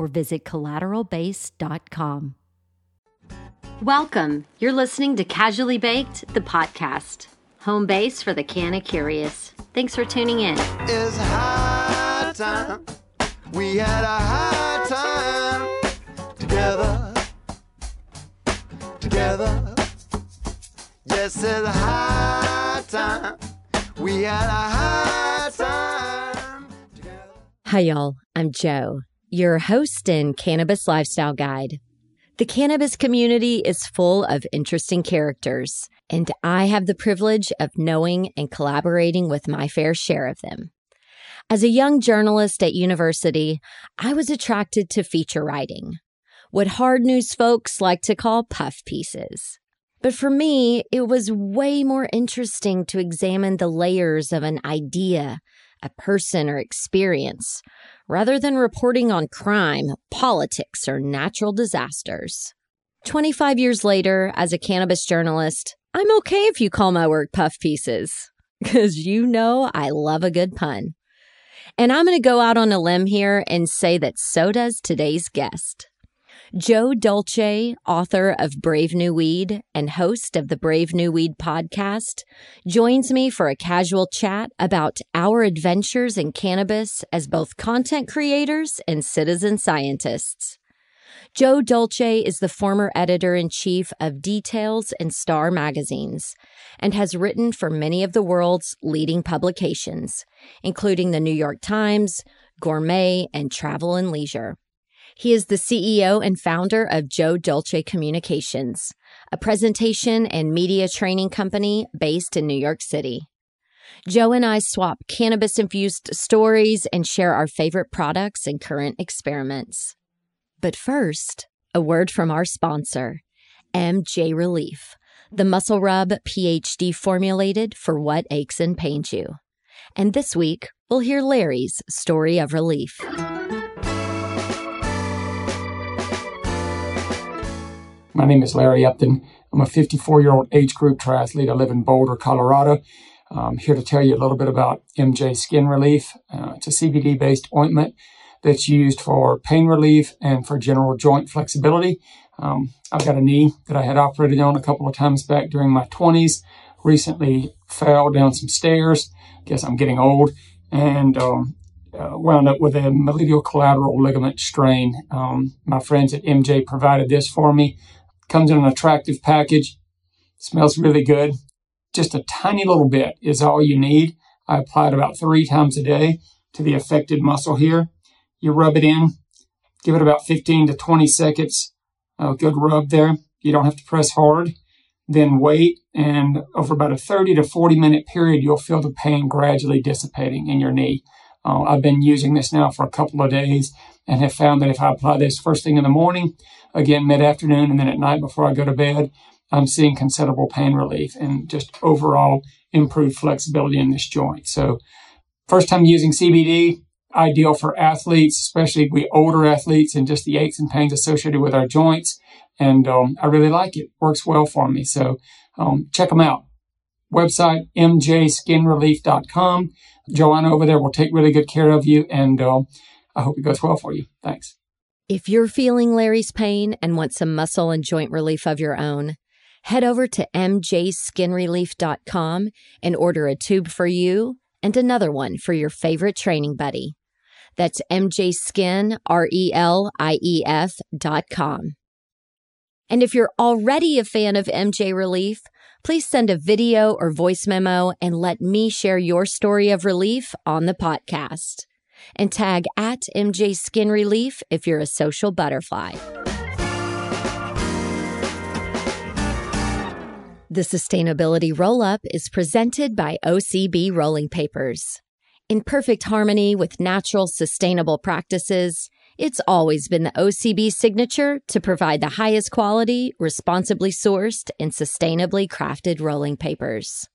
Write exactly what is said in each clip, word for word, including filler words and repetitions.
Or visit collateral base dot com. Welcome. You're listening to Casually Baked, the podcast. Home base for the canna curious. Thanks for tuning in. It's high time. We had a high time. Together. Together. Yes, it's high time. We had a high time. Together. Hi, y'all. I'm Joe, your host and cannabis lifestyle guide. The cannabis community is full of interesting characters, and I have the privilege of knowing and collaborating with my fair share of them. As a young journalist at university, I was attracted to feature writing, what hard news folks like to call puff pieces. But for me, it was way more interesting to examine the layers of an idea, a person, or experience, rather than reporting on crime, politics, or natural disasters. twenty-five years later, as a cannabis journalist, I'm okay if you call my work puff pieces, because you know I love a good pun. And I'm going to go out on a limb here and say that so does today's guest. Joe Dolce, author of Brave New Weed and host of the Brave New Weed podcast, joins me for a casual chat about our adventures in cannabis as both content creators and citizen scientists. Joe Dolce is the former editor-in-chief of Details and Star magazines and has written for many of the world's leading publications, including the New York Times, Gourmet, and Travel and Leisure. He is the C E O and founder of Joe Dolce Communications, a presentation and media training company based in New York City. Joe and I swap cannabis-infused stories and share our favorite products and current experiments. But first, a word from our sponsor, M J Relief, the muscle rub P H D formulated for what aches and pains you. And this week, we'll hear Larry's story of relief. My name is Larry Upton. I'm a fifty-four-year-old age group triathlete. I live in Boulder, Colorado. I'm here to tell you a little bit about M J Skin Relief. Uh, it's a C B D-based ointment that's used for pain relief and for general joint flexibility. Um, I've got a knee that I had operated on a couple of times back during my twenties. Recently fell down some stairs. Guess I'm getting old. And um, Uh, wound up with a medial collateral ligament strain. Um, my friends at M J provided this for me. Comes in an attractive package. Smells really good. Just a tiny little bit is all you need. I apply it about three times a day to the affected muscle here. You rub it in. Give it about fifteen to twenty seconds. A good rub there. You don't have to press hard. Then wait, and over about a thirty to forty minute period, you'll feel the pain gradually dissipating in your knee. Uh, I've been using this now for a couple of days and have found that if I apply this first thing in the morning, again mid-afternoon, and then at night before I go to bed, I'm seeing considerable pain relief and just overall improved flexibility in this joint. So first time using C B D, ideal for athletes, especially we older athletes and just the aches and pains associated with our joints. And um, I really like it. Works well for me. So um, check them out. Website, m j skin relief dot com. Joanna over there will take really good care of you, and uh, I hope it goes well for you. Thanks. If you're feeling Larry's pain and want some muscle and joint relief of your own, head over to m j skin relief dot com and order a tube for you and another one for your favorite training buddy. That's m j skin relief dot com. And if you're already a fan of M J Relief, please send a video or voice memo and let me share your story of relief on the podcast. And tag at M J Skin Relief if you're a social butterfly. The Sustainability Roll-Up is presented by O C B Rolling Papers. In perfect harmony with natural, sustainable practices, it's always been the O C B signature to provide the highest quality, responsibly sourced, and sustainably crafted rolling papers.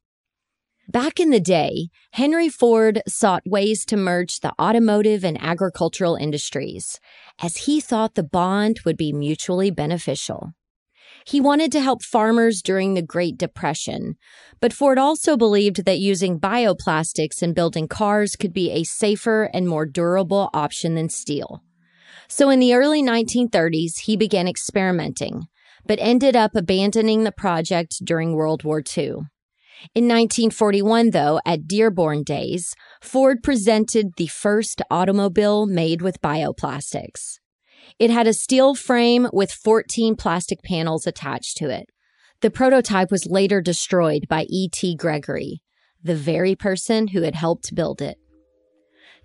Back in the day, Henry Ford sought ways to merge the automotive and agricultural industries, as he thought the bond would be mutually beneficial. He wanted to help farmers during the Great Depression, but Ford also believed that using bioplastics in building cars could be a safer and more durable option than steel. So in the early nineteen thirties, he began experimenting, but ended up abandoning the project during World War Two. In nineteen forty-one, though, at Dearborn Days, Ford presented the first automobile made with bioplastics. It had a steel frame with fourteen plastic panels attached to it. The prototype was later destroyed by E T Gregory, the very person who had helped build it.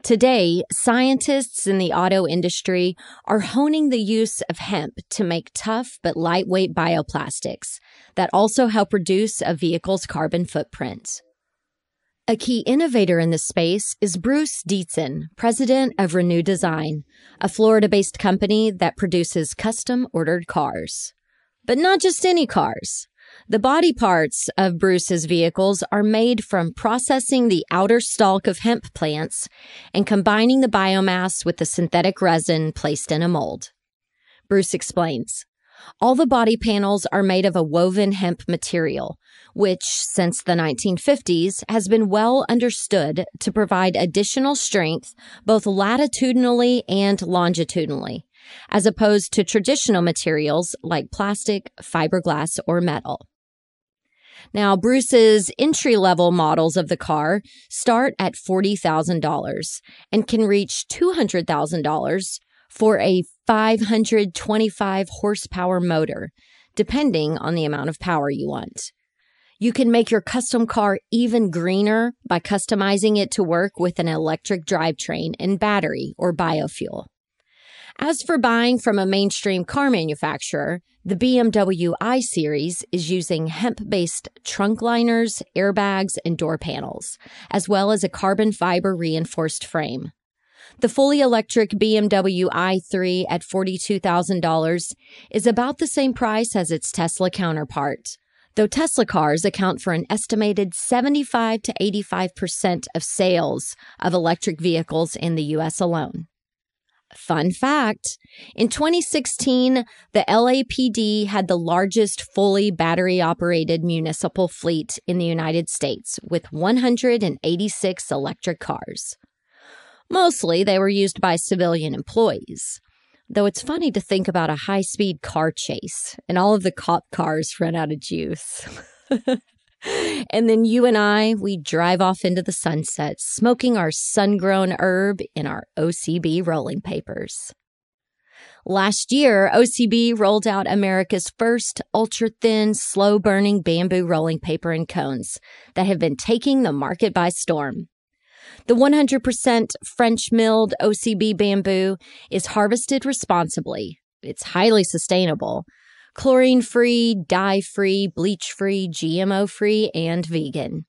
Today, scientists in the auto industry are honing the use of hemp to make tough but lightweight bioplastics that also help reduce a vehicle's carbon footprint. A key innovator in this space is Bruce Dietzen, president of Renew Design, a Florida-based company that produces custom-ordered cars. But not just any cars. The body parts of Bruce's vehicles are made from processing the outer stalk of hemp plants and combining the biomass with the synthetic resin placed in a mold. Bruce explains, all the body panels are made of a woven hemp material, which, since the nineteen fifties, has been well understood to provide additional strength both latitudinally and longitudinally, as opposed to traditional materials like plastic, fiberglass, or metal. Now, Bruce's entry-level models of the car start at forty thousand dollars and can reach two hundred thousand dollars for a five hundred twenty-five horsepower motor, depending on the amount of power you want. You can make your custom car even greener by customizing it to work with an electric drivetrain and battery or biofuel. As for buying from a mainstream car manufacturer, the B M W i series is using hemp-based trunk liners, airbags, and door panels, as well as a carbon fiber reinforced frame. The fully electric B M W i three at forty-two thousand dollars is about the same price as its Tesla counterpart, though Tesla cars account for an estimated seventy-five to eighty-five percent of sales of electric vehicles in the U S alone. Fun fact, in twenty sixteen, the L A P D had the largest fully battery-operated municipal fleet in the United States, with one hundred eighty-six electric cars. Mostly, they were used by civilian employees, though it's funny to think about a high-speed car chase and all of the cop cars run out of juice. And then you and I, we drive off into the sunset, smoking our sun-grown herb in our O C B rolling papers. Last year, O C B rolled out America's first ultra-thin, slow-burning bamboo rolling paper and cones that have been taking the market by storm. The one hundred percent French-milled O C B bamboo is harvested responsibly. It's highly sustainable, chlorine-free, dye-free, bleach-free, G M O-free, and vegan.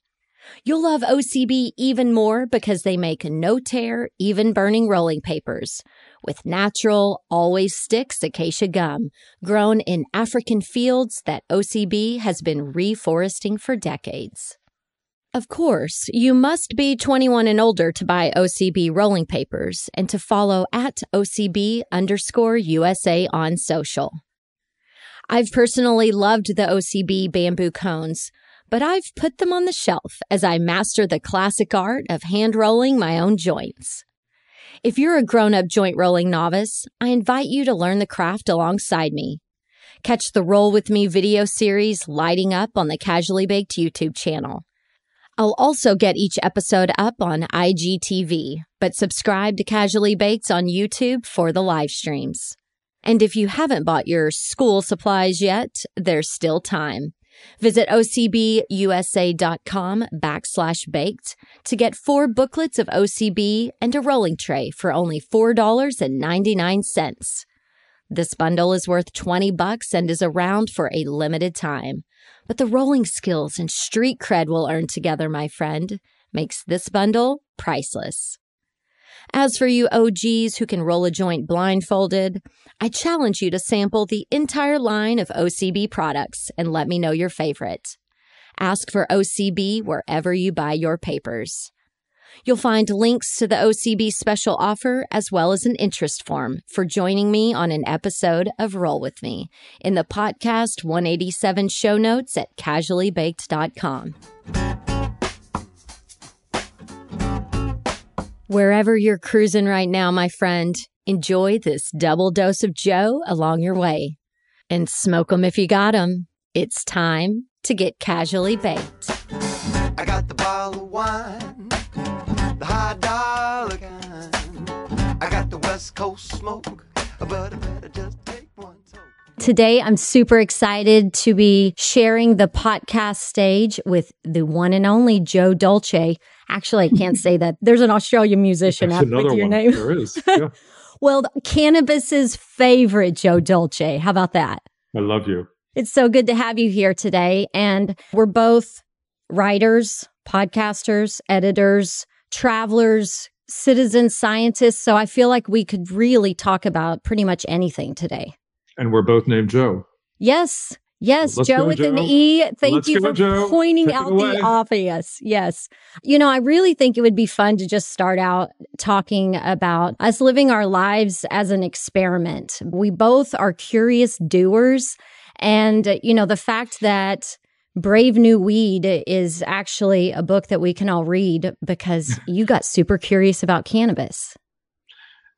You'll love O C B even more because they make no-tear, even-burning rolling papers with natural, always-sticks acacia gum grown in African fields that O C B has been reforesting for decades. Of course, you must be twenty-one and older to buy O C B rolling papers and to follow at O C B underscore U S A on social. I've personally loved the O C B bamboo cones, but I've put them on the shelf as I master the classic art of hand rolling my own joints. If you're a grown-up joint rolling novice, I invite you to learn the craft alongside me. Catch the Roll With Me video series lighting up on the Casually Baked YouTube channel. I'll also get each episode up on I G T V, but subscribe to Casually Baked on YouTube for the live streams. And if you haven't bought your school supplies yet, there's still time. Visit ocbusa.com backslash baked to get four booklets of O C B and a rolling tray for only four dollars and ninety-nine cents. This bundle is worth twenty bucks and is around for a limited time. But the rolling skills and street cred we'll earn together, my friend, makes this bundle priceless. As for you O Gs who can roll a joint blindfolded, I challenge you to sample the entire line of O C B products and let me know your favorite. Ask for O C B wherever you buy your papers. You'll find links to the O C B special offer as well as an interest form for joining me on an episode of Roll With Me in the podcast one eighty-seven show notes at casually baked dot com. Wherever you're cruising right now, my friend, enjoy this double dose of Joe along your way. And smoke 'em if you got 'em. It's time to get casually baked. I got the bottle of wine, the high dollar kind. I got the West Coast smoke, but I better just take one toke. Today, I'm super excited to be sharing the podcast stage with the one and only Joe Dolce. Actually, I can't say that. There's an Australian musician There's out with your one. Name. There is. Yeah. Well, cannabis's favorite, Joe Dolce. How about that? I love you. It's so good to have you here today. And we're both writers, podcasters, editors, travelers, citizen scientists. So I feel like we could really talk about pretty much anything today. And we're both named Joe. Yes. Yes, Let's Joe with Joe. An E. Thank Let's you for go, pointing Take out the obvious. Yes. You know, I really think it would be fun to just start out talking about us living our lives as an experiment. We both are curious doers. And, uh, you know, the fact that Brave New Weed is actually a book that we can all read because you got super curious about cannabis.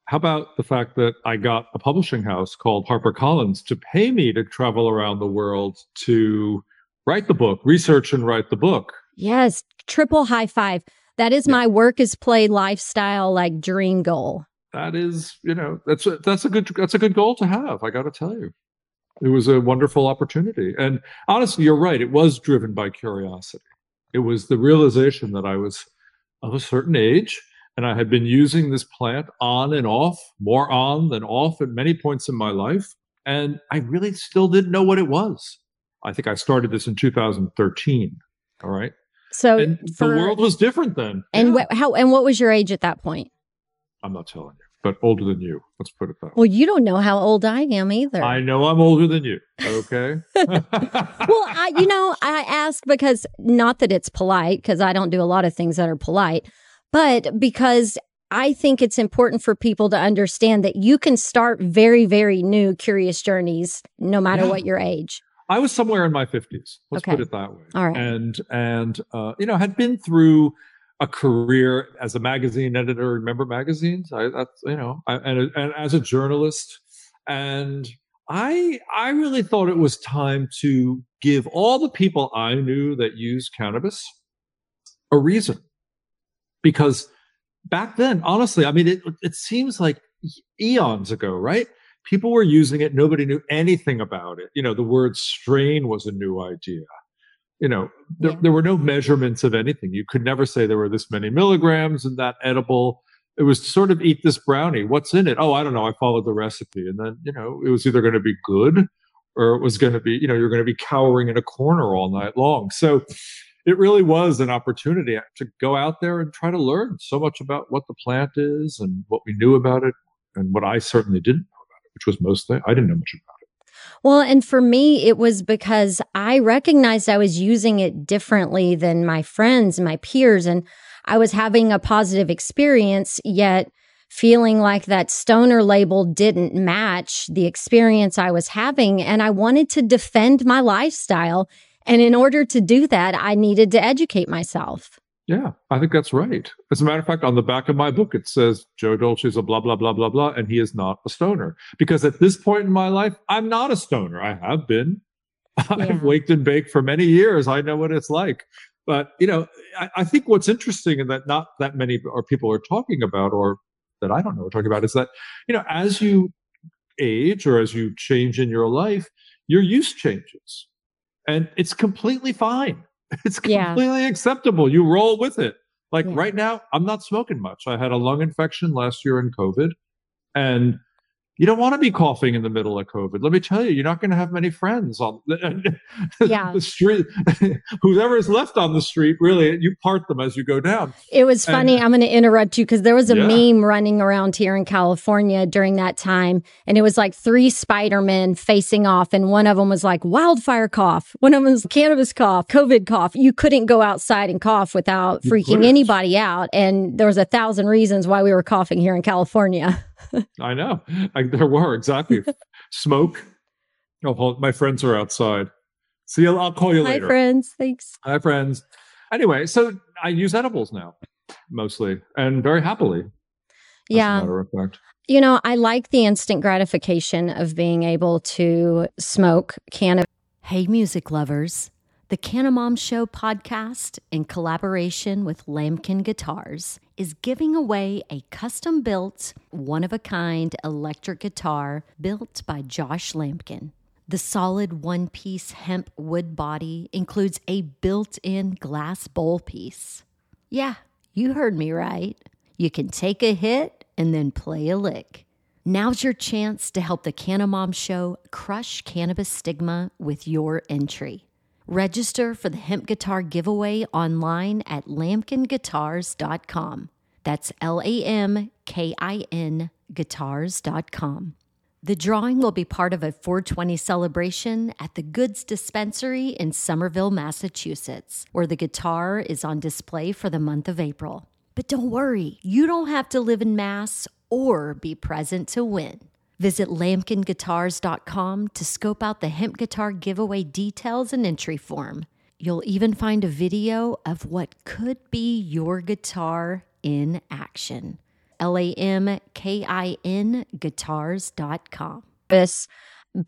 How about the fact that I got a publishing house called HarperCollins to pay me to travel around the world to write the book, research and write the book? Yes, triple high five. That is yeah. my work is play lifestyle like dream goal. That is, you know, that's a, that's a good that's a good goal to have. I got to tell you, it was a wonderful opportunity. And honestly, you're right. It was driven by curiosity. It was the realization that I was of a certain age. And I had been using this plant on and off, more on than off at many points in my life. And I really still didn't know what it was. I think I started this in two thousand thirteen. All right. So and for, the world was different then. And yeah. wh- how? And what was your age at that point? I'm not telling you, but older than you. Let's put it that way. Well, you don't know how old I am either. I know I'm older than you. Okay. well, I, you know, I ask because not that it's polite, because I don't do a lot of things that are polite. But because I think it's important for people to understand that you can start very, very new curious journeys, no matter yeah. what your age. I was somewhere in my fifties. Let's okay. put it that way. All right. And, and uh, you know, had been through a career as a magazine editor. Remember magazines? I, that's, you know, I, and, and as a journalist. And I, I really thought it was time to give all the people I knew that use cannabis a reason. Because back then, honestly, I mean, it, it seems like eons ago, right? People were using it. Nobody knew anything about it. You know, the word strain was a new idea. You know, there, yeah. there were no measurements of anything. You could never say there were this many milligrams and that edible. It was sort of eat this brownie. What's in it? Oh, I don't know. I followed the recipe. And then, you know, it was either going to be good or it was going to be, you know, you're going to be cowering in a corner all night long. So it really was an opportunity to go out there and try to learn so much about what the plant is and what we knew about it and what I certainly didn't know about it, which was mostly I didn't know much about it. Well, and for me, it was because I recognized I was using it differently than my friends, my peers, and I was having a positive experience, yet feeling like that stoner label didn't match the experience I was having. And I wanted to defend my lifestyle. And in order to do that, I needed to educate myself. Yeah, I think that's right. As a matter of fact, on the back of my book, it says Joe Dolce is a blah, blah, blah, blah, blah, and he is not a stoner. Because at this point in my life, I'm not a stoner. I have been. Yeah. I've waked and baked for many years. I know what it's like. But, you know, I, I think what's interesting and that not that many or people are talking about or that I don't know are talking about is that, you know, as you age or as you change in your life, your use changes. And it's completely fine. It's completely yeah. acceptable. You roll with it. Like yeah. right now, I'm not smoking much. I had a lung infection last year in COVID. And you don't want to be coughing in the middle of COVID. Let me tell you, you're not going to have many friends on the, yeah. the street. Whoever is left on the street, really, you part them as you go down. It was funny. And, I'm going to interrupt you because there was a yeah. meme running around here in California during that time. And it was like three Spider-Men facing off. And one of them was like wildfire cough. One of them was cannabis cough, COVID cough. You couldn't go outside and cough without you freaking couldn't. anybody out. And there was a thousand reasons why we were coughing here in California. I know. I, there were, exactly. Smoke. Oh, my friends are outside. See you. I'll call you Hi later. Hi, friends. Thanks. Hi, friends. Anyway, so I use edibles now, mostly, and very happily. Yeah. As a matter of fact. You know, I like the instant gratification of being able to smoke cannabis. Hey, music lovers. The Canamom Show podcast, in collaboration with Lamkin Guitars, is giving away a custom-built, one-of-a-kind electric guitar built by Josh Lamkin. The solid one-piece hemp wood body includes a built-in glass bowl piece. Yeah, you heard me right. You can take a hit and then play a lick. Now's your chance to help the Canamom Show crush cannabis stigma with your entry. Register for the hemp guitar giveaway online at lamkin guitars dot com. That's L A M K I N guitars dot com. The drawing will be part of a four twenty celebration at the Goods Dispensary in Somerville, Massachusetts, where the guitar is on display for the month of April. But don't worry, you don't have to live in Mass or be present to win. Visit lamkin guitars dot com to scope out the hemp guitar giveaway details and entry form. You'll even find a video of what could be your guitar in action. L A M K I N guitars dot com. But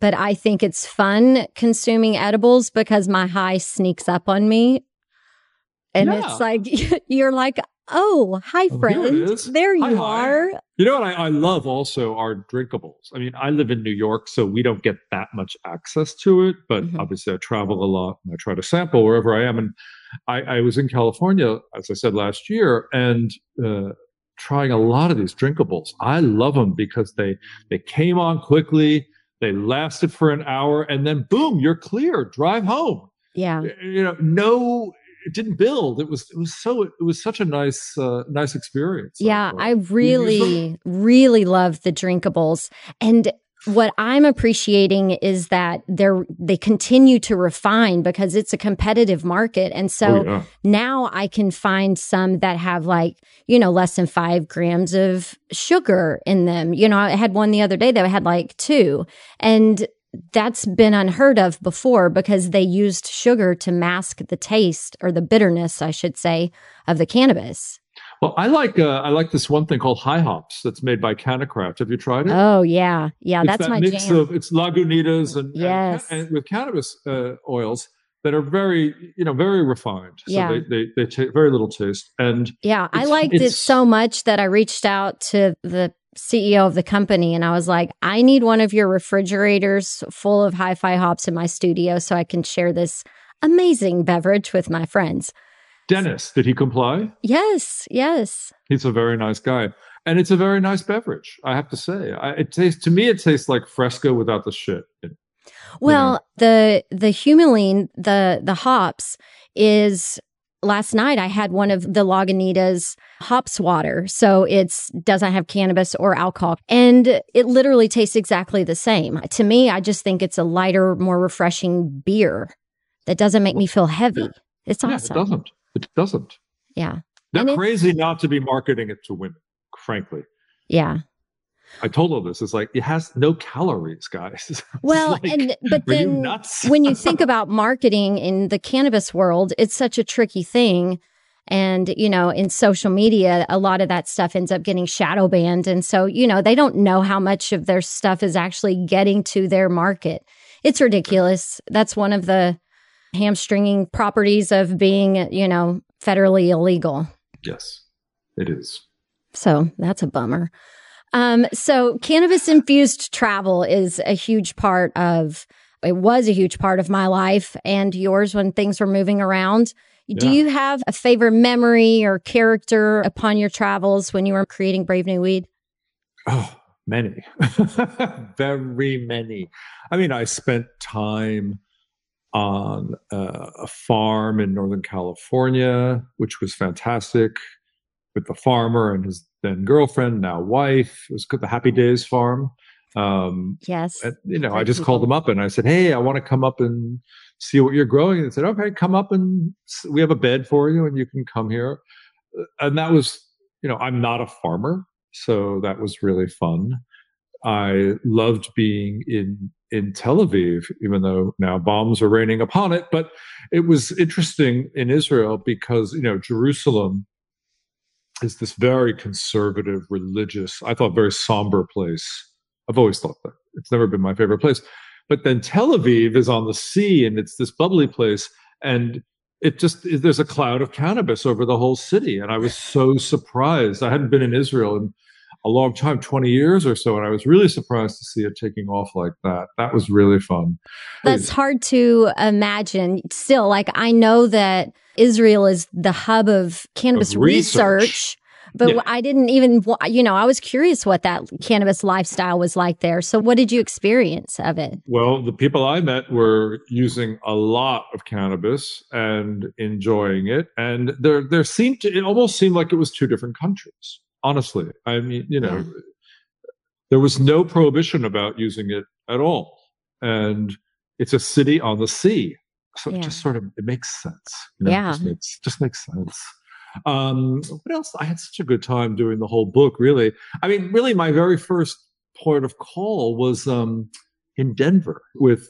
I think it's fun consuming edibles because my high sneaks up on me. And yeah. it's like, you're like, oh, hi, friend. There, there you hi, are. Hi. You know what? I, I love also our drinkables. I mean, I live in New York, so we don't get that much access to it. But mm-hmm. obviously, I travel a lot and I try to sample wherever I am. And I, I was in California, as I said, last year and uh, trying a lot of these drinkables. I love them because they they came on quickly. They lasted for an hour and then boom, you're clear. Drive home. Yeah. You know, no. It didn't build. It was it was so it was such a nice uh, nice experience. Yeah, I, I really really love the drinkables, and what I'm appreciating is that they're they continue to refine because it's a competitive market, and so oh, yeah. now I can find some that have like you know less than five grams of sugar in them. You know, I had one the other day that had like two, and that's been unheard of before because they used sugar to mask the taste or the bitterness, I should say, of the cannabis. Well, I like uh, I like this one thing called High Hops that's made by Canacraft. Have you tried it? Oh, yeah. Yeah, it's that's that my mix jam. Of, it's Lagunitas and, yes. and, and with cannabis uh, oils that are very, you know, very refined. So yeah. they they, they take very little taste. And yeah, I liked it so much that I reached out to the C E O of the company. And I was like, I need one of your refrigerators full of hi-fi hops in my studio so I can share this amazing beverage with my friends. Dennis, did he comply? Yes, yes. He's a very nice guy. And it's a very nice beverage, I have to say. I, it tastes to me, it tastes like Fresca without the shit. It, well, you know? the the humulene, the the hops is... Last night, I had one of the Lagunitas hops water. So it doesn't have cannabis or alcohol. And it literally tastes exactly the same. To me, I just think it's a lighter, more refreshing beer that doesn't make me feel heavy. It's awesome. Yeah, it doesn't. It doesn't. Yeah. They're and crazy not to be marketing it to women, frankly. Yeah. I told all this. It's like, it has no calories, guys. Well, like, and but then you when you think about marketing in the cannabis world, it's such a tricky thing. And, you know, in social media, a lot of that stuff ends up getting shadow banned. And so, you know, they don't know how much of their stuff is actually getting to their market. It's ridiculous. That's one of the hamstringing properties of being, you know, federally illegal. Yes, it is. So that's a bummer. Um, so cannabis-infused travel is a huge part of it was a huge part of my life and yours when things were moving around. Yeah. Do you have a favorite memory or character upon your travels when you were creating Brave New Weed? Oh, many. Very many. I mean, I spent time on uh, a farm in Northern California, which was fantastic, with the farmer and his then girlfriend, now wife. It was called the Happy Days Farm. Um, yes. And, you know, I just called them up and I said, hey, I want to come up and see what you're growing. And they said, okay, come up and we have a bed for you and you can come here. And that was, you know, I'm not a farmer, so that was really fun. I loved being in, in Tel Aviv, even though now bombs are raining upon it. But it was interesting in Israel because, you know, Jerusalem is this very conservative, religious, I thought very somber place. I've always thought that. It's never been my favorite place. But then Tel Aviv is on the sea and it's this bubbly place. And it just, there's a cloud of cannabis over the whole city. And I was so surprised. I hadn't been in Israel in a long time, twenty years or so. And I was really surprised to see it taking off like that. That was really fun. That's hard to imagine still. Like, I know that Israel is the hub of cannabis of research. research. But yeah. I didn't even, you know, I was curious what that cannabis lifestyle was like there. So what did you experience of it? Well, the people I met were using a lot of cannabis and enjoying it. And there there seemed to, it almost seemed like it was two different countries, honestly. I mean, you know, yeah. There was no prohibition about using it at all. And it's a city on the sea. So yeah. It just sort of, it makes sense. You know, yeah. It just makes, just makes sense. Um, what else? I had such a good time doing the whole book, really. I mean, really, my very first port of call was um, in Denver with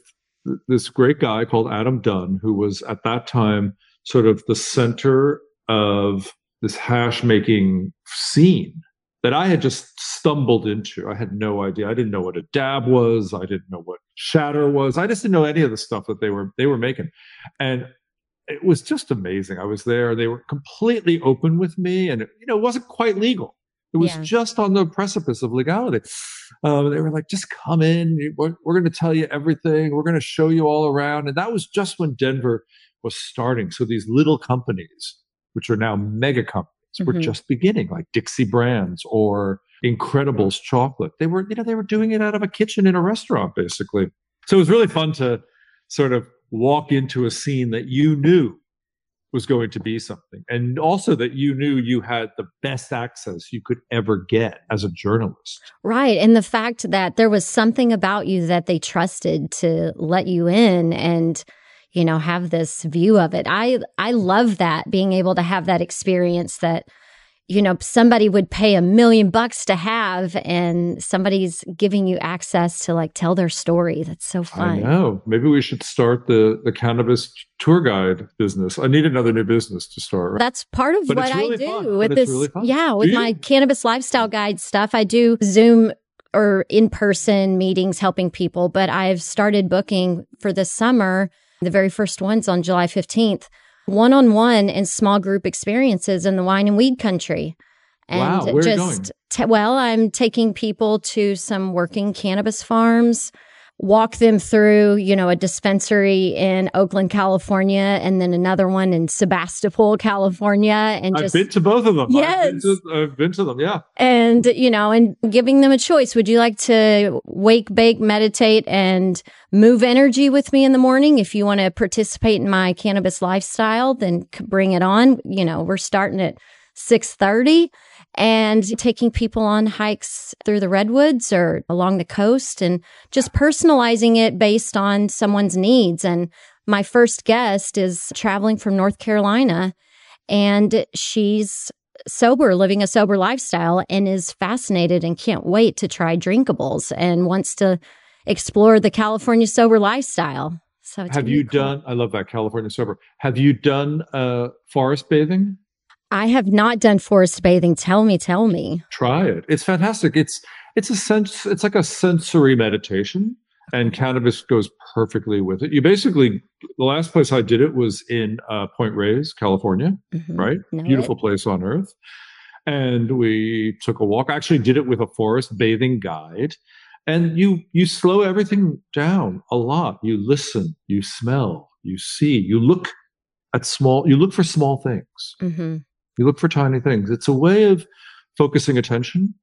th- this great guy called Adam Dunn, who was at that time sort of the center of this hash making scene that I had just stumbled into. I had no idea. I didn't know what a dab was. I didn't know what shatter was. I just didn't know any of the stuff that they were they were making. And it was just amazing. I was there. They were completely open with me, and it, you know, it wasn't quite legal. It was yeah. just on the precipice of legality. Um, they were like, "Just come in. We're, we're going to tell you everything. We're going to show you all around." And that was just when Denver was starting. So these little companies, which are now mega companies, mm-hmm. were just beginning, like Dixie Brands or Incredibles Chocolate. They were, you know, they were doing it out of a kitchen in a restaurant, basically. So it was really fun to sort of walk into a scene that you knew was going to be something. And also that you knew you had the best access you could ever get as a journalist. Right. And the fact that there was something about you that they trusted to let you in and, you know, have this view of it. I, I love that, being able to have that experience that, you know, somebody would pay a million bucks to have, and somebody's giving you access to like tell their story. That's so fun. I know. Maybe we should start the, the cannabis tour guide business. I need another new business to start. Right? That's part of but what really I do fun. With but this. Really yeah, with do my you? Cannabis lifestyle guide stuff, I do Zoom or in-person meetings helping people, but I've started booking for this summer. The very first one's on July fifteenth. One-on-one and small group experiences in the wine and weed country. And wow, where just, are you going? T- well, I'm taking people to some working cannabis farms, walk them through, you know, a dispensary in Oakland, California, and then another one in Sebastopol, California. And just, I've been to both of them. Yes. I've been, to, I've been to them, yeah. And, you know, and giving them a choice. Would you like to wake, bake, meditate, and move energy with me in the morning? If you want to participate in my cannabis lifestyle, then bring it on. You know, we're starting at six thirty. And taking people on hikes through the redwoods or along the coast, and just personalizing it based on someone's needs. And my first guest is traveling from North Carolina, and she's sober, living a sober lifestyle, and is fascinated and can't wait to try drinkables and wants to explore the California sober lifestyle. So it's have really you cool. done, I love that, California sober. Have you done uh, forest bathing? I have not done forest bathing. Tell me, tell me. Try it. It's fantastic. It's it's a sense. It's like a sensory meditation, and cannabis goes perfectly with it. You basically, the last place I did it was in uh, Point Reyes, California, mm-hmm. right? Know Beautiful it. Place on earth. And we took a walk. I actually did it with a forest bathing guide, And you you slow everything down a lot. You listen, you smell, you see, you look at small, you look for small things. Mm-hmm. You look for tiny things. It's a way of focusing attention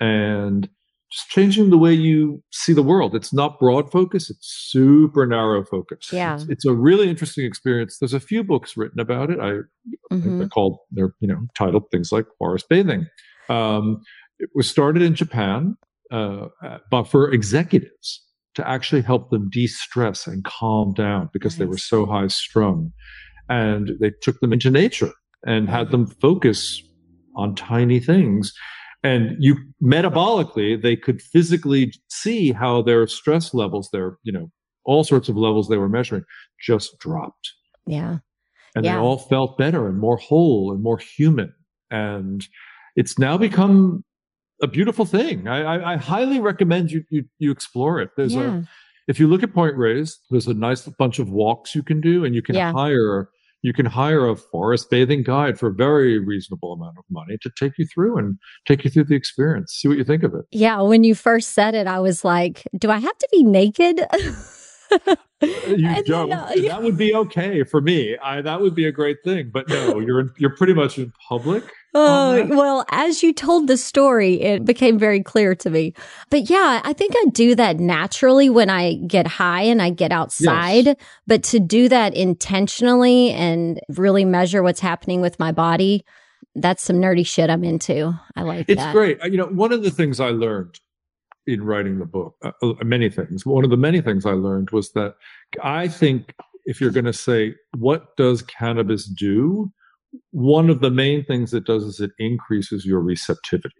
and just changing the way you see the world. It's not broad focus. It's super narrow focus. Yeah. It's, it's a really interesting experience. There's a few books written about it. I, mm-hmm. I think they're called, they're, you know, titled things like Forest Bathing. Um, it was started in Japan, uh, but for executives to actually help them de-stress and calm down because nice. They were so high strung. And they took them into nature and had them focus on tiny things. And you metabolically, they could physically see how their stress levels, their, you know, all sorts of levels they were measuring just dropped. Yeah. And yeah. they all felt better and more whole and more human. And it's now become a beautiful thing. I, I, I highly recommend you, you, you explore it. There's yeah. a, if you look at Point Reyes, there's a nice bunch of walks you can do, and you can yeah. hire You can hire a forest bathing guide for a very reasonable amount of money to take you through and take you through the experience. See what you think of it. Yeah. When you first said it, I was like, do I have to be naked? You don't. Then, uh, yeah. That would be okay for me. I, that would be a great thing. But no, you're in, you're pretty much in public. Oh, well, as you told the story, it became very clear to me. But yeah, I think I do that naturally when I get high and I get outside. Yes. But to do that intentionally and really measure what's happening with my body, that's some nerdy shit I'm into. I like it's that. It's great. You know, one of the things I learned in writing the book, uh, many things. One of the many things I learned was that I think if you're going to say, what does cannabis do? One of the main things it does is it increases your receptivity.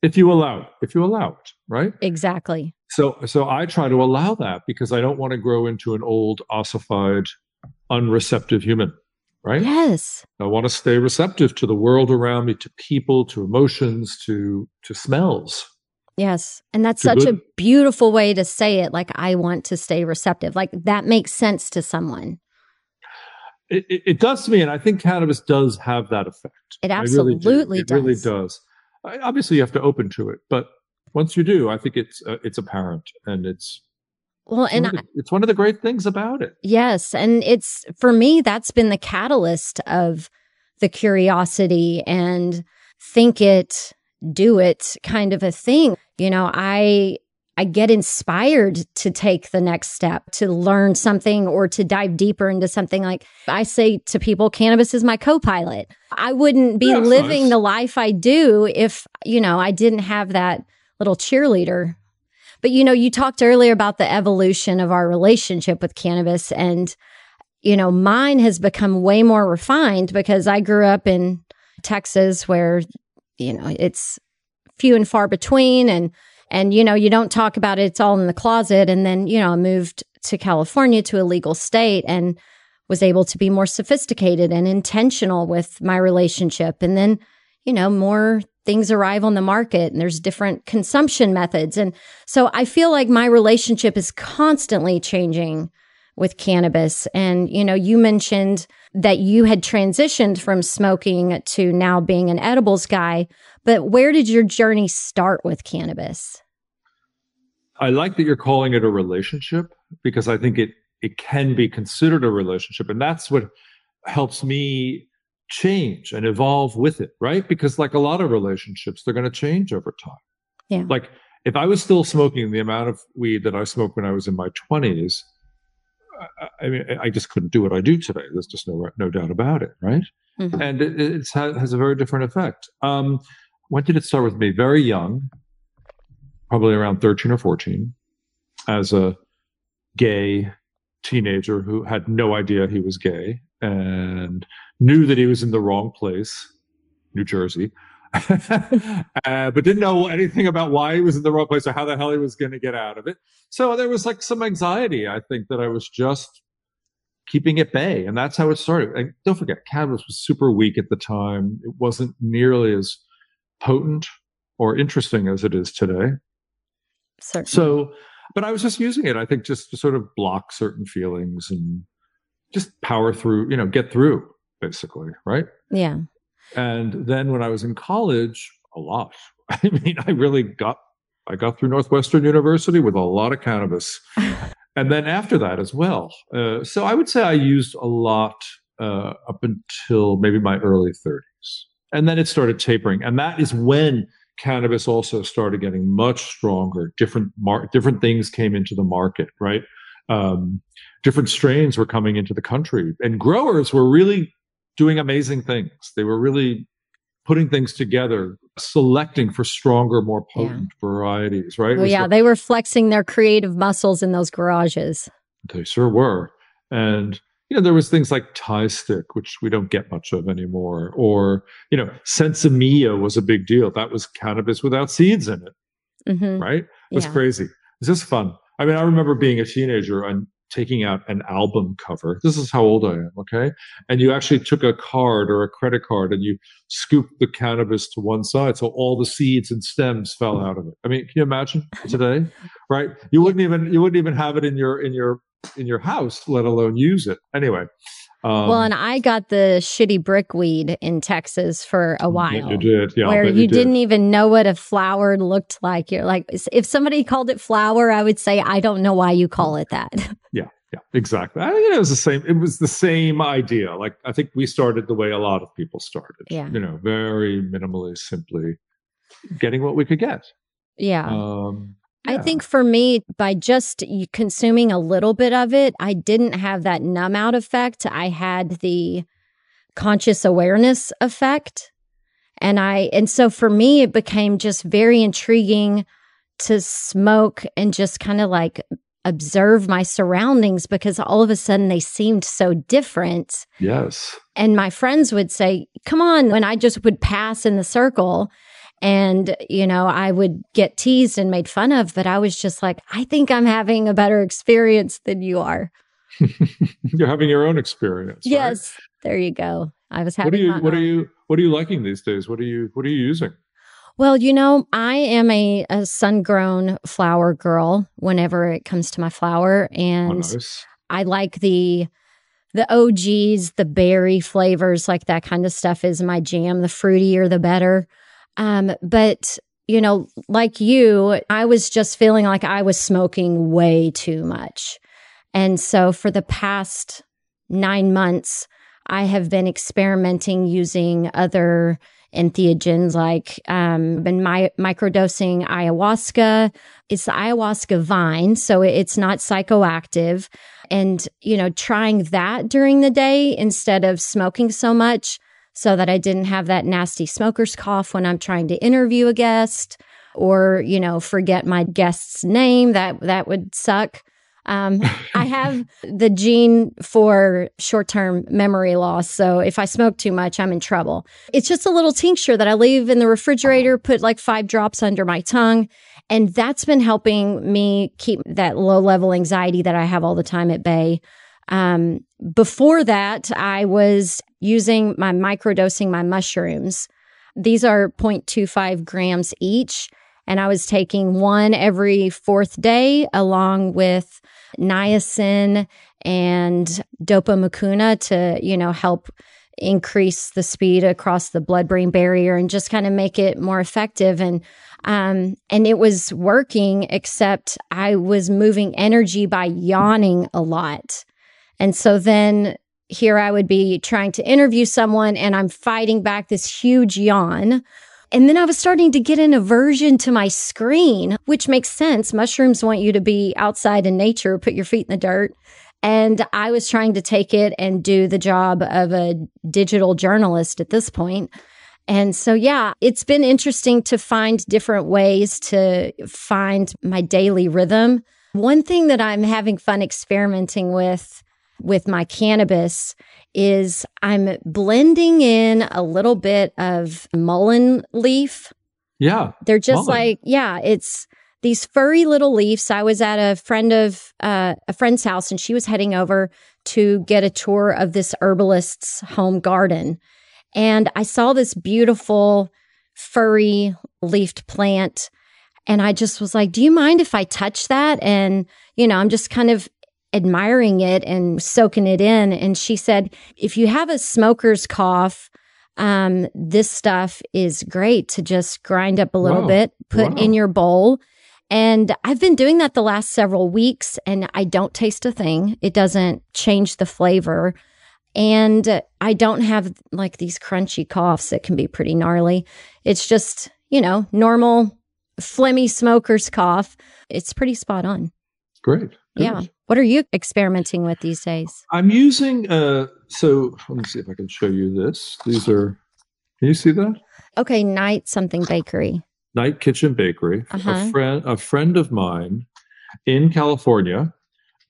If you allow it, if you allow it, right? Exactly. So, so I try to allow that because I don't want to grow into an old, ossified, unreceptive human, right? Yes. I want to stay receptive to the world around me, to people, to emotions, to, to smells. Yes. And that's such good. a beautiful way to say it. Like, I want to stay receptive. Like, that makes sense to someone. It, it, it does to me. And I think cannabis does have that effect. It absolutely I really do. It does. It really does. I, obviously, you have to open to it. But once you do, I think it's uh, it's apparent. And it's, well, and one I, the, it's one of the great things about it. Yes. And it's, for me, that's been the catalyst of the curiosity and think it, do it kind of a thing. You know, I I get inspired to take the next step, to learn something or to dive deeper into something. Like I say to people, cannabis is my co-pilot. I wouldn't be That's living nice. the life I do if, you know, I didn't have that little cheerleader. But, you know, you talked earlier about the evolution of our relationship with cannabis. And, you know, mine has become way more refined because I grew up in Texas where, you know, it's few and far between, and, and, you know, you don't talk about it. It's all in the closet. And then, you know, I moved to California to a legal state and was able to be more sophisticated and intentional with my relationship. And then, you know, more things arrive on the market and there's different consumption methods. And so I feel like my relationship is constantly changing with cannabis. And, you know, you mentioned that you had transitioned from smoking to now being an edibles guy, but where did your journey start with cannabis? I like that you're calling it a relationship because I think it, it can be considered a relationship. And that's what helps me change and evolve with it, right? Because like a lot of relationships, they're going to change over time. Yeah. Like if I was still smoking the amount of weed that I smoked when I was in my twenties, I mean, I just couldn't do what I do today. There's just no no doubt about it, right? Mm-hmm. And it it's, has a very different effect. Um, when did it start with me? Very young, probably around thirteen or fourteen, as a gay teenager who had no idea he was gay and knew that he was in the wrong place, New Jersey, uh, but didn't know anything about why he was in the wrong place or how the hell he was going to get out of it. So there was like some anxiety, I think, that I was just keeping at bay. And that's how it started. And don't forget, cannabis was super weak at the time. It wasn't nearly as potent or interesting as it is today. Certainly. So, but I was just using it, I think, just to sort of block certain feelings and just power through, you know, get through, basically, right? Yeah. And then when I was in college, a lot. I mean, I really got I got through Northwestern University with a lot of cannabis. And then after that as well. Uh, so I would say I used a lot uh, up until maybe my early thirties. And then it started tapering. And that is when cannabis also started getting much stronger. Different mar- different things came into the market, right? Um, different strains were coming into the country. And growers were really doing amazing things. They were really putting things together, selecting for stronger, more potent yeah. varieties, right? Well, yeah, the, they were flexing their creative muscles in those garages. They sure were. And, you know, there was things like tie stick, which we don't get much of anymore. Or, you know, sensimilla was a big deal. That was cannabis without seeds in it, mm-hmm. right? It was yeah. crazy. It was just fun. I mean, I remember being a teenager and taking out an album cover. This is how old I am, okay? And you actually took a card or a credit card and you scooped the cannabis to one side so all the seeds and stems fell out of it. I mean, can you imagine today? Right? You wouldn't even you wouldn't even have it in your in your in your house, let alone use it. Anyway. Um, well, and I got the shitty brickweed in Texas for a while. You did, yeah. Where you, you did. didn't even know what a flower looked like. You're like, if somebody called it flower, I would say, I don't know why you call it that. Yeah, yeah, exactly. I think it was the same. It was the same idea. Like, I think we started the way a lot of people started. Yeah. You know, very minimally, simply getting what we could get. Yeah. Um, Yeah. I think for me, by just consuming a little bit of it, I didn't have that numb out effect. I had the conscious awareness effect. And I, and so for me, it became just very intriguing to smoke and just kind of like observe my surroundings, because all of a sudden they seemed so different. Yes. And my friends would say, come on, when I just would pass in the circle. And, you know, I would get teased and made fun of, but I was just like, I think I'm having a better experience than you are. You're having your own experience. Yes. Right? There you go. I was having what are you, what own. are you, what are you liking these days? What are you, what are you using? Well, you know, I am a, a sun-grown flower girl whenever it comes to my flower. And oh, nice. I like the The O Gs, the berry flavors, like that kind of stuff is my jam. The fruitier, the better. Um, but, you know, like you, I was just feeling like I was smoking way too much. And so for the past nine months, I have been experimenting using other entheogens, like um, been my, microdosing ayahuasca. It's the ayahuasca vine, so it's not psychoactive. And, you know, trying that during the day instead of smoking so much, so that I didn't have that nasty smoker's cough when I'm trying to interview a guest, or, you know, forget my guest's name. That that would suck. Um, I have the gene for short-term memory loss, so if I smoke too much, I'm in trouble. It's just a little tincture that I leave in the refrigerator, put like five drops under my tongue, and that's been helping me keep that low-level anxiety that I have all the time at bay. Um, before that, I was using my microdosing, my mushrooms. These are zero point two five grams each. And I was taking one every fourth day along with niacin and dopamycuna to, you know, help increase the speed across the blood-brain barrier and just kind of make it more effective. And um, and it was working, except I was moving energy by yawning a lot. And so then here I would be trying to interview someone and I'm fighting back this huge yawn. And then I was starting to get an aversion to my screen, which makes sense. Mushrooms want you to be outside in nature, put your feet in the dirt. And I was trying to take it and do the job of a digital journalist at this point. And so, yeah, it's been interesting to find different ways to find my daily rhythm. One thing that I'm having fun experimenting with with my cannabis is I'm blending in a little bit of mullein leaf. Yeah. They're just mullein. like, yeah, it's these furry little leaves. I was at a friend of uh, a friend's house and she was heading over to get a tour of this herbalist's home garden. And I saw this beautiful furry leafed plant. And I just was like, do you mind if I touch that? And, you know, I'm just kind of admiring it and soaking it in. And she said, if you have a smoker's cough, um, this stuff is great to just grind up a little wow. bit, put wow. in your bowl. And I've been doing that the last several weeks, and I don't taste a thing. It doesn't change the flavor. And I don't have like these crunchy coughs that can be pretty gnarly. It's just, you know, normal phlegmy smoker's cough. It's pretty spot on. Great. Yeah. Is. What are you experimenting with these days? I'm using, uh, so let me see if I can show you this. These are, can you see that? Okay. Night something bakery. Night Kitchen Bakery. Uh-huh. A friend, a friend of mine in California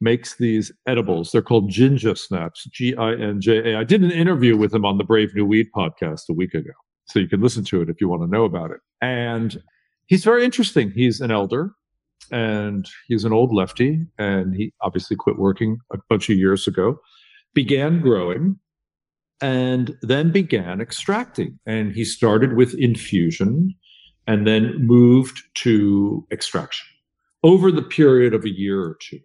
makes these edibles. They're called ginger snaps, G I N J A. I did an interview with him on the Brave New Weed podcast a week ago. So you can listen to it if you want to know about it. And he's very interesting. He's an elder and he's an old lefty. And he obviously quit working a bunch of years ago, began growing, and then began extracting. And he started with infusion and then moved to extraction over the period of a year or two.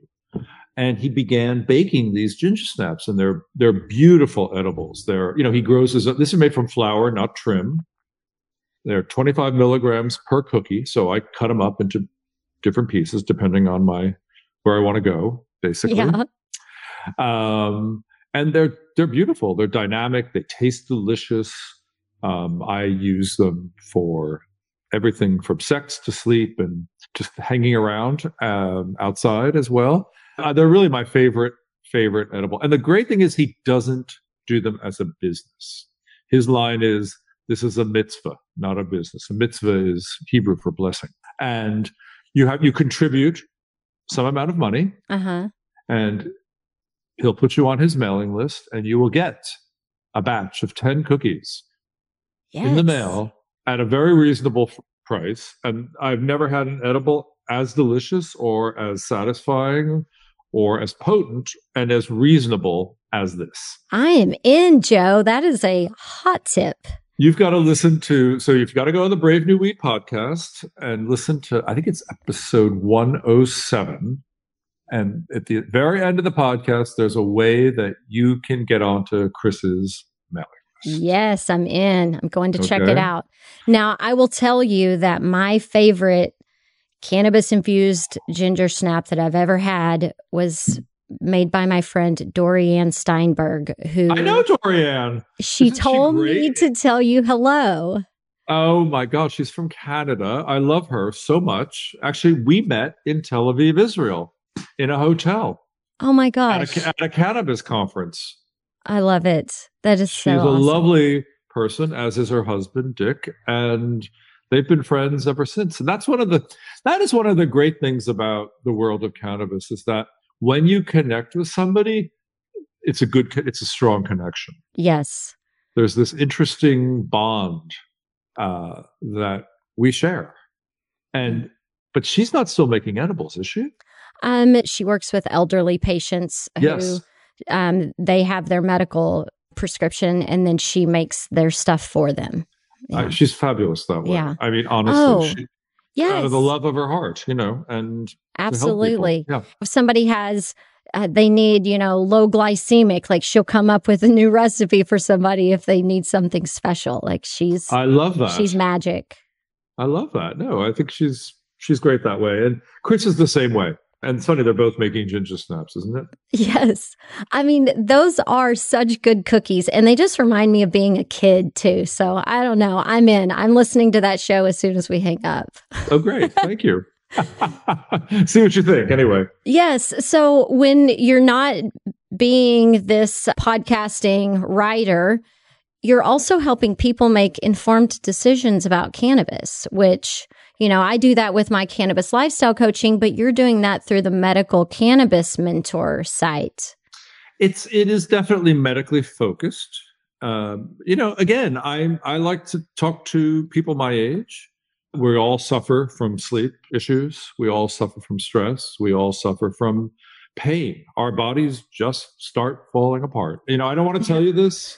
And he began baking these ginger snaps, and they're they're beautiful edibles. They're, you know, he grows his, this is made from flour, not trim. They're twenty-five milligrams per cookie, so I cut them up into different pieces depending on my where I want to go, basically. Yeah. Um, and they're they're beautiful. They're dynamic. They taste delicious. Um, I use them for everything from sex to sleep and just hanging around um, outside as well. Uh, they're really my favorite, favorite edible. And the great thing is he doesn't do them as a business. His line is, this is a mitzvah, not a business. A mitzvah is Hebrew for blessing. And you have, you contribute some amount of money, uh-huh. and he'll put you on his mailing list, and you will get a batch of ten cookies yes. in the mail at a very reasonable f- price. And I've never had an edible as delicious or as satisfying or as potent and as reasonable as this. I am in, Joe. That is a hot tip. You've got to listen to, so you've got to go on the Brave New Weed podcast and listen to, I think it's episode one oh seven. And at the very end of the podcast, there's a way that you can get onto Chris's mailing list. Yes, I'm in. I'm going to okay. check it out. Now, I will tell you that my favorite cannabis-infused ginger snap that I've ever had was made by my friend Dorianne Steinberg, who... I know Dorianne! She Isn't told she me to tell you hello. Oh my God, she's from Canada. I love her so much. Actually, we met in Tel Aviv, Israel, in a hotel. Oh my gosh. At a, at a cannabis conference. I love it. That is she's so awesome. She's a lovely person, as is her husband, Dick, and... they've been friends ever since. And that's one of the, that is one of the great things about the world of cannabis is that when you connect with somebody, it's a good, it's a strong connection. Yes. There's this interesting bond uh, that we share. And, but she's not still making edibles, is she? Um, she works with elderly patients who yes. um, they have their medical prescription, and then she makes their stuff for them. Yeah. Uh, she's fabulous that way. Yeah. I mean, honestly, oh, she, yes. out of the love of her heart, you know, and absolutely. Yeah. If somebody has, uh, they need, you know, low glycemic, like she'll come up with a new recipe for somebody if they need something special. Like she's, I love that. She's magic. I love that. No, I think she's, she's great that way. And Chris is the same way. And Sonny, they're both making ginger snaps, isn't it? Yes. I mean, those are such good cookies. And they just remind me of being a kid, too. So I don't know. I'm in. I'm listening to that show as soon as we hang up. Oh, great. Thank you. See what you think anyway. Yes. So when you're not being this podcasting writer, you're also helping people make informed decisions about cannabis, which... you know, I do that with my cannabis lifestyle coaching, but you're doing that through the Medical Cannabis Mentor site. It's it is definitely medically focused. Um, you know, again, I I like to talk to people my age. We all suffer from sleep issues. We all suffer from stress. We all suffer from pain. Our bodies just start falling apart. You know, I don't want to tell you this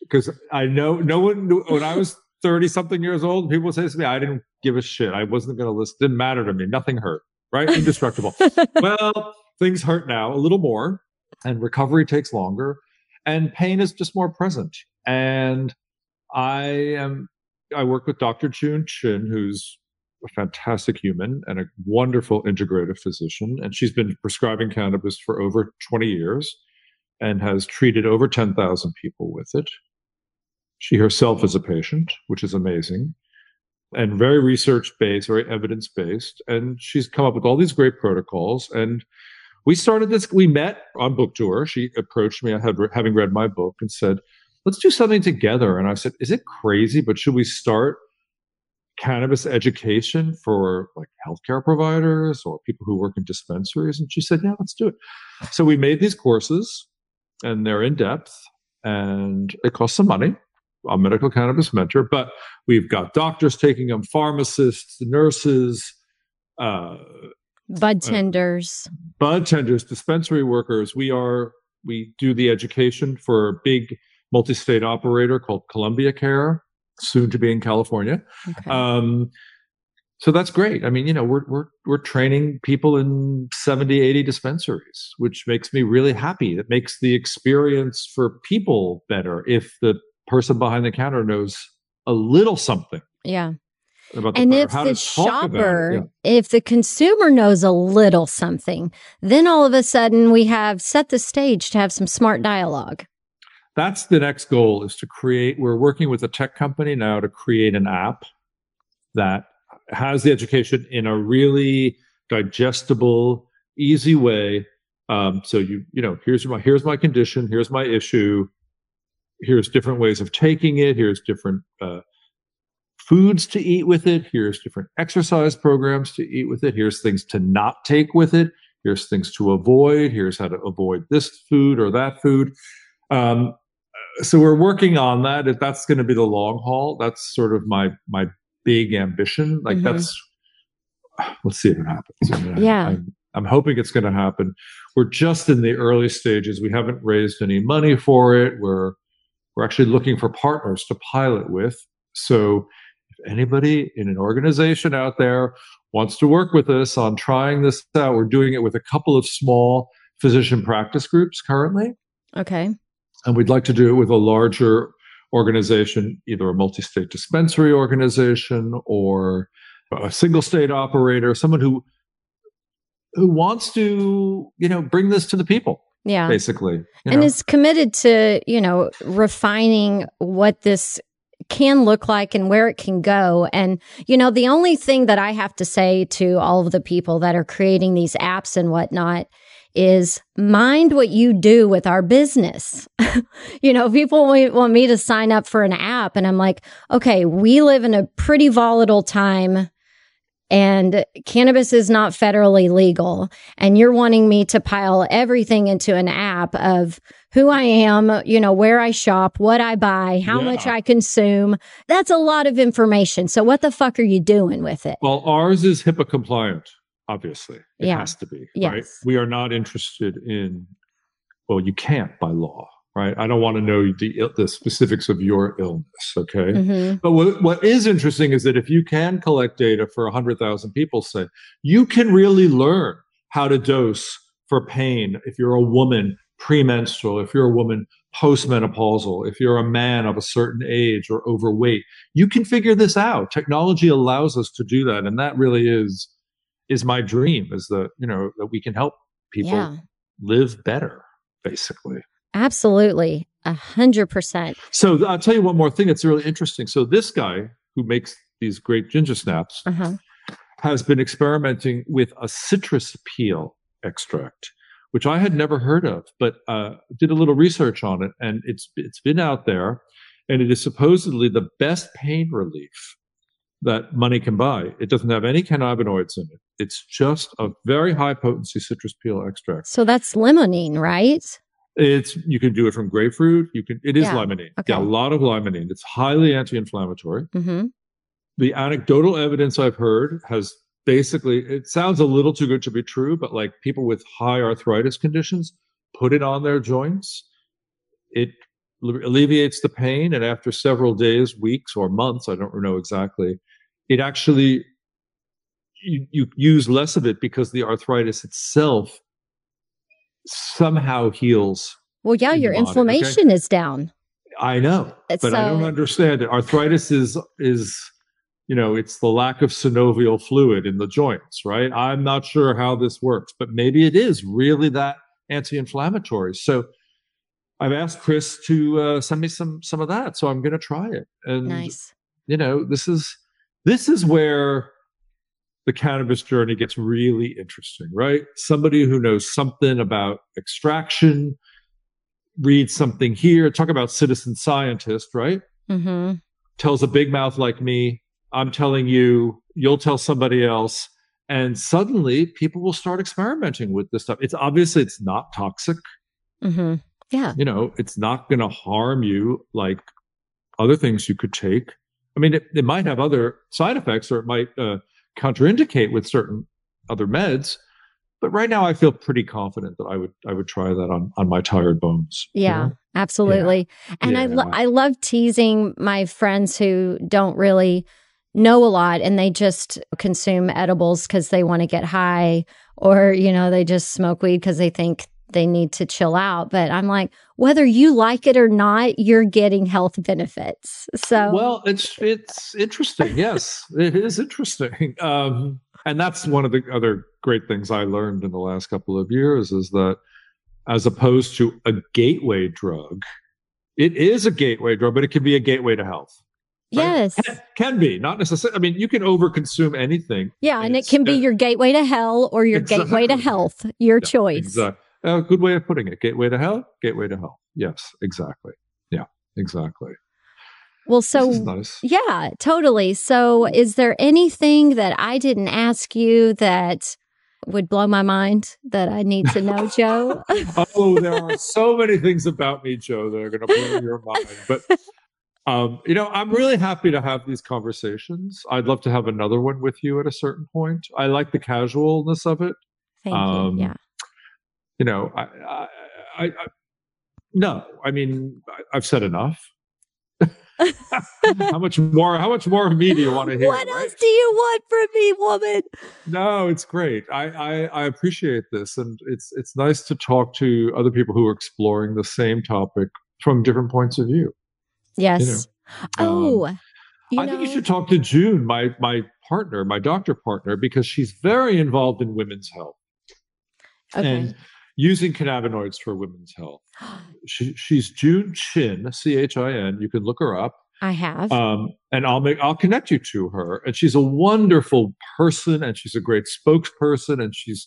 because I know no one knew when I was thirty something years old, people say to me, I didn't give a shit. I wasn't going to listen. Didn't matter to me. Nothing hurt, right? Indestructible. Well, things hurt now a little more, and recovery takes longer, and pain is just more present. And I am, I work with Doctor June Chin, who's a fantastic human and a wonderful integrative physician. And she's been prescribing cannabis for over twenty years and has treated over ten thousand people with it. She herself is a patient, which is amazing, and very research-based, very evidence-based. And she's come up with all these great protocols. And we started this, we met on book tour. She approached me, I had, having read my book, and said, let's do something together. And I said, is it crazy, but should we start cannabis education for like healthcare providers or people who work in dispensaries? And she said, yeah, let's do it. So we made these courses, and they're in depth, and it costs some money. I'm Medical Cannabis Mentor, but we've got doctors taking them, pharmacists, nurses, uh, bud tenders, uh, bud tenders, dispensary workers. We are, we do the education for a big multi-state operator called Columbia Care, soon to be in California. Okay. Um, so that's great. I mean, you know, we're, we're, we're training people in seventy, eighty dispensaries, which makes me really happy. That makes the experience for people better if the person behind the counter knows a little something. Yeah. About the and if the shopper, yeah. if the consumer knows a little something, then all of a sudden we have set the stage to have some smart dialogue. That's the next goal, is to create, we're working with a tech company now to create an app that has the education in a really digestible, easy way. Um, so you, you know, here's my, here's my condition, here's my issue, here's different ways of taking it, here's different uh, foods to eat with it, here's different exercise programs to eat with it, here's things to not take with it, here's things to avoid, here's how to avoid this food or that food. Um, So we're working on that. That's going to be the long haul. That's sort of my my big ambition. Like mm-hmm. that's, let's see if it happens. I mean, yeah, I, I'm, I'm hoping it's going to happen. We're just in the early stages. We haven't raised any money for it. We're we're actually looking for partners to pilot with. So if anybody in an organization out there wants to work with us on trying this out, we're doing it with a couple of small physician practice groups currently. Okay. And we'd like to do it with a larger organization, either a multi-state dispensary organization or a single state operator, someone who who wants to, you know, bring this to the people. Yeah. Basically. And know. is committed to, you know, refining what this can look like and where it can go. And, you know, the only thing that I have to say to all of the people that are creating these apps and whatnot is mind what you do with our business. You know, people want me to sign up for an app, and I'm like, okay, we live in a pretty volatile time and cannabis is not federally legal. And you're wanting me to pile everything into an app of who I am, you know, where I shop, what I buy, how yeah. much I consume. That's a lot of information. So what the fuck are you doing with it? Well, ours is HIPAA compliant. Obviously, it yeah. has to be, yes. right? We are not interested in, well, you can't by law, right? I don't want to know the, the specifics of your illness, okay? Mm-hmm. But what, what is interesting is that if you can collect data for one hundred thousand people, say, you can really learn how to dose for pain if you're a woman premenstrual, if you're a woman postmenopausal, if you're a man of a certain age or overweight. You can figure this out. Technology allows us to do that, and that really is... is my dream, is that, you know, that we can help people yeah. live better, basically. Absolutely. A hundred percent. So I'll tell you one more thing that's really interesting. So this guy who makes these great ginger snaps uh-huh. has been experimenting with a citrus peel extract, which I had never heard of, but uh, did a little research on it. And it's it's been out there, and it is supposedly the best pain relief that money can buy. It doesn't have any cannabinoids in it. It's just a very high potency citrus peel extract. So that's limonene, right? It's you can do it from grapefruit. You can. It is yeah. limonene. Okay. Yeah, a lot of limonene. It's highly anti-inflammatory. Mm-hmm. The anecdotal evidence I've heard has basically, it sounds a little too good to be true, but like people with high arthritis conditions put it on their joints. It alleviates the pain, and after several days, weeks, or months, I don't know exactly, it actually, you, you use less of it because the arthritis itself somehow heals. Well, yeah, your body, inflammation okay? is down. I know, but so, I don't understand it. Arthritis is is you know, it's the lack of synovial fluid in the joints, right? I'm not sure how this works, but maybe it is really that anti-inflammatory. So I've asked Chris to uh, send me some some of that, so I'm going to try it. And nice. You know, this is this is where the cannabis journey gets really interesting, right? Somebody who knows something about extraction, read something here, talk about citizen scientist, right? Mm-hmm. Tells a big mouth like me, I'm telling you, you'll tell somebody else, and suddenly people will start experimenting with this stuff. It's obviously it's not toxic. Mm-hmm. Yeah. You know, it's not going to harm you like other things you could take. I mean, it, it might have other side effects, or it might uh, contraindicate with certain other meds. But right now I feel pretty confident that I would I would try that on, on my tired bones. Yeah, you know? Absolutely. Yeah. And yeah. I, lo- I love teasing my friends who don't really know a lot and they just consume edibles because they want to get high, or, you know, they just smoke weed because they think they need to chill out. But I'm like, whether you like it or not, you're getting health benefits. So well, it's it's interesting. Yes, it is interesting. Um, and that's one of the other great things I learned in the last couple of years is that as opposed to a gateway drug, it is a gateway drug, but it can be a gateway to health. Right? Yes. Can, can be, not necessarily. I mean, you can overconsume anything. Yeah, and, and it can be your gateway to hell or your exactly. gateway to health, your yeah, choice. Exactly. A uh, good way of putting it. Gateway to hell, gateway to hell. Yes, exactly. Yeah, exactly. Well, so, nice. Yeah, totally. So is there anything that I didn't ask you that would blow my mind that I need to know, Joe? Oh, there are so many things about me, Joe, that are going to blow your mind. But, um, you know, I'm really happy to have these conversations. I'd love to have another one with you at a certain point. I like the casualness of it. Thank um, you, yeah. You know, I, I, I, I, no, I mean, I, I've said enough. how much more, how much more media do you want to hear? What else right? do you want from me, woman? No, it's great. I, I, I appreciate this. And it's, it's nice to talk to other people who are exploring the same topic from different points of view. Yes. You know? Oh, um, you I know. think you should talk to June, my, my partner, my doctor partner, because she's very involved in women's health. Okay. And using cannabinoids for women's health. She, she's June Chin, C H I N. You can look her up. I have. Um, and I'll make I'll connect you to her. And she's a wonderful person, and she's a great spokesperson, and she's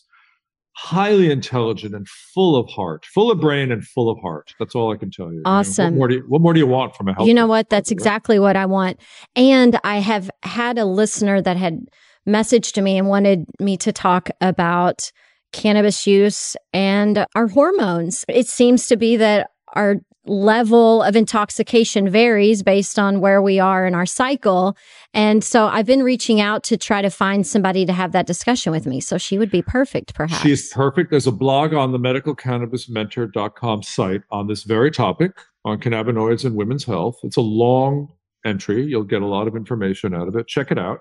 highly intelligent and full of heart, full of brain and full of heart. That's all I can tell you. Awesome. You know, what, more do you, what more do you want from a health? You know what? That's exactly what I want. And I have had a listener that had messaged me and wanted me to talk about cannabis use and our hormones. It seems to be that our level of intoxication varies based on where we are in our cycle. And so I've been reaching out to try to find somebody to have that discussion with me. So she would be perfect, perhaps. She's perfect. There's a blog on the medical cannabis mentor dot com site on this very topic, on cannabinoids and women's health. It's a long entry. You'll get a lot of information out of it. Check it out.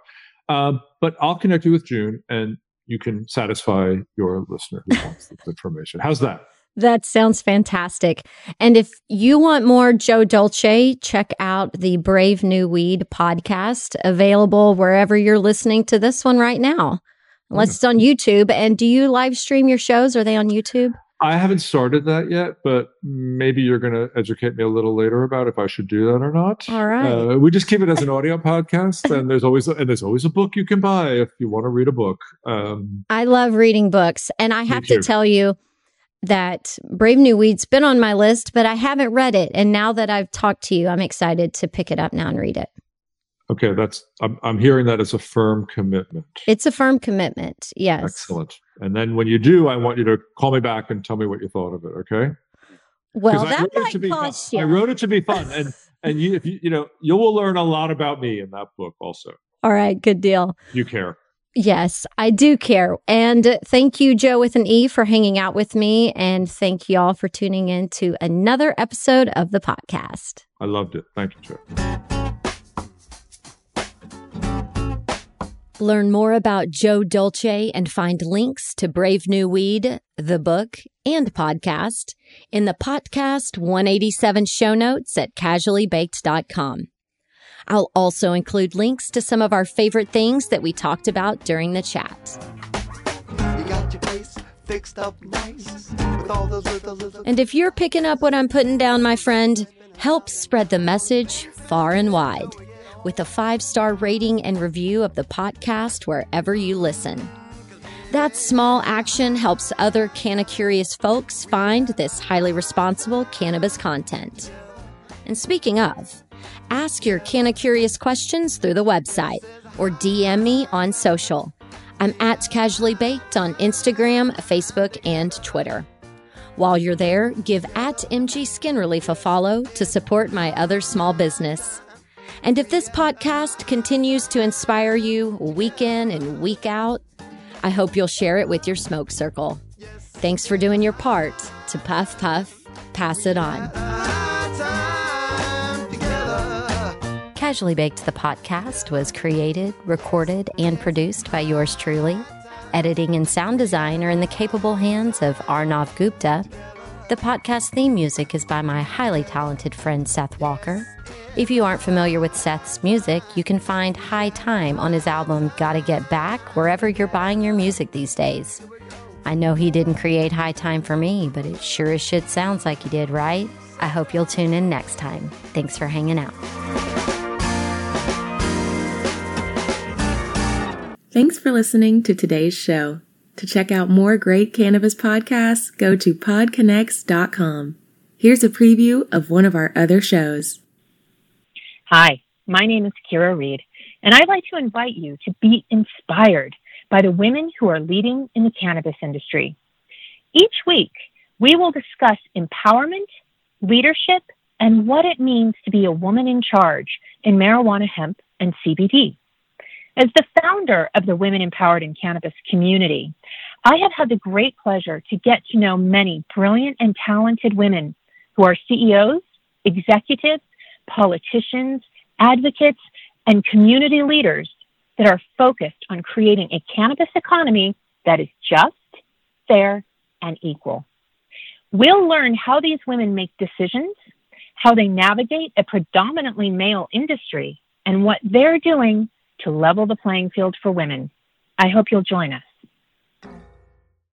Um, but I'll connect you with June, and you can satisfy your listener who wants this information. How's that? That sounds fantastic. And if you want more Joe Dolce, check out the Brave New Weed podcast, available wherever you're listening to this one right now, unless yeah. it's on YouTube. And do you live stream your shows? Are they on YouTube? I haven't started that yet, but maybe you're going to educate me a little later about if I should do that or not. All right. Uh, we just keep it as an audio podcast, and there's always a, and there's always a book you can buy if you want to read a book. Um, I love reading books, and I have to tell you that Brave New Weed's been on my list, but I haven't read it. And now that I've talked to you, I'm excited to pick it up now and read it. Okay, that's I'm I'm hearing that as a firm commitment. It's a firm commitment, yes. Excellent. And then when you do, I want you to call me back and tell me what you thought of it, okay? Well, that might cost you. I wrote it to be fun, and and you if you you know you will learn a lot about me in that book also. All right, good deal. You care. Yes, I do care. And thank you, Joe with an E, for hanging out with me, and thank you all for tuning in to another episode of the podcast. I loved it. Thank you, Joe. Learn more about Joe Dolce and find links to Brave New Weed, the book, and podcast in the Podcast one eighty-seven show notes at casually baked dot com. I'll also include links to some of our favorite things that we talked about during the chat. You got your face fixed up nice with all those little, little... And if you're picking up what I'm putting down, my friend, help spread the message far and wide with a five-star rating and review of the podcast wherever you listen. That small action helps other canna-curious folks find this highly responsible cannabis content. And speaking of, ask your canna-curious questions through the website or D M me on social. I'm at Casually Baked on Instagram, Facebook, and Twitter. While you're there, give at M G Skin Relief a follow to support my other small business. And if this podcast continues to inspire you week in and week out, I hope you'll share it with your smoke circle. Thanks for doing your part to puff, puff, pass it on. Casually Baked the podcast was created, recorded, and produced by yours truly. Editing and sound design are in the capable hands of Arnav Gupta. The podcast theme music is by my highly talented friend Seth Walker. If you aren't familiar with Seth's music, you can find High Time on his album Gotta Get Back wherever you're buying your music these days. I know he didn't create High Time for me, but it sure as shit sounds like he did, right? I hope you'll tune in next time. Thanks for hanging out. Thanks for listening to today's show. To check out more great cannabis podcasts, go to pod connects dot com. Here's a preview of one of our other shows. Hi, my name is Kira Reed, and I'd like to invite you to be inspired by the women who are leading in the cannabis industry. Each week, we will discuss empowerment, leadership, and what it means to be a woman in charge in marijuana, hemp, and C B D. As the founder of the Women Empowered in Cannabis community, I have had the great pleasure to get to know many brilliant and talented women who are C E Os, executives, politicians, advocates, and community leaders that are focused on creating a cannabis economy that is just, fair, and equal. We'll learn how these women make decisions, how they navigate a predominantly male industry, and what they're doing to level the playing field for women. I hope you'll join us.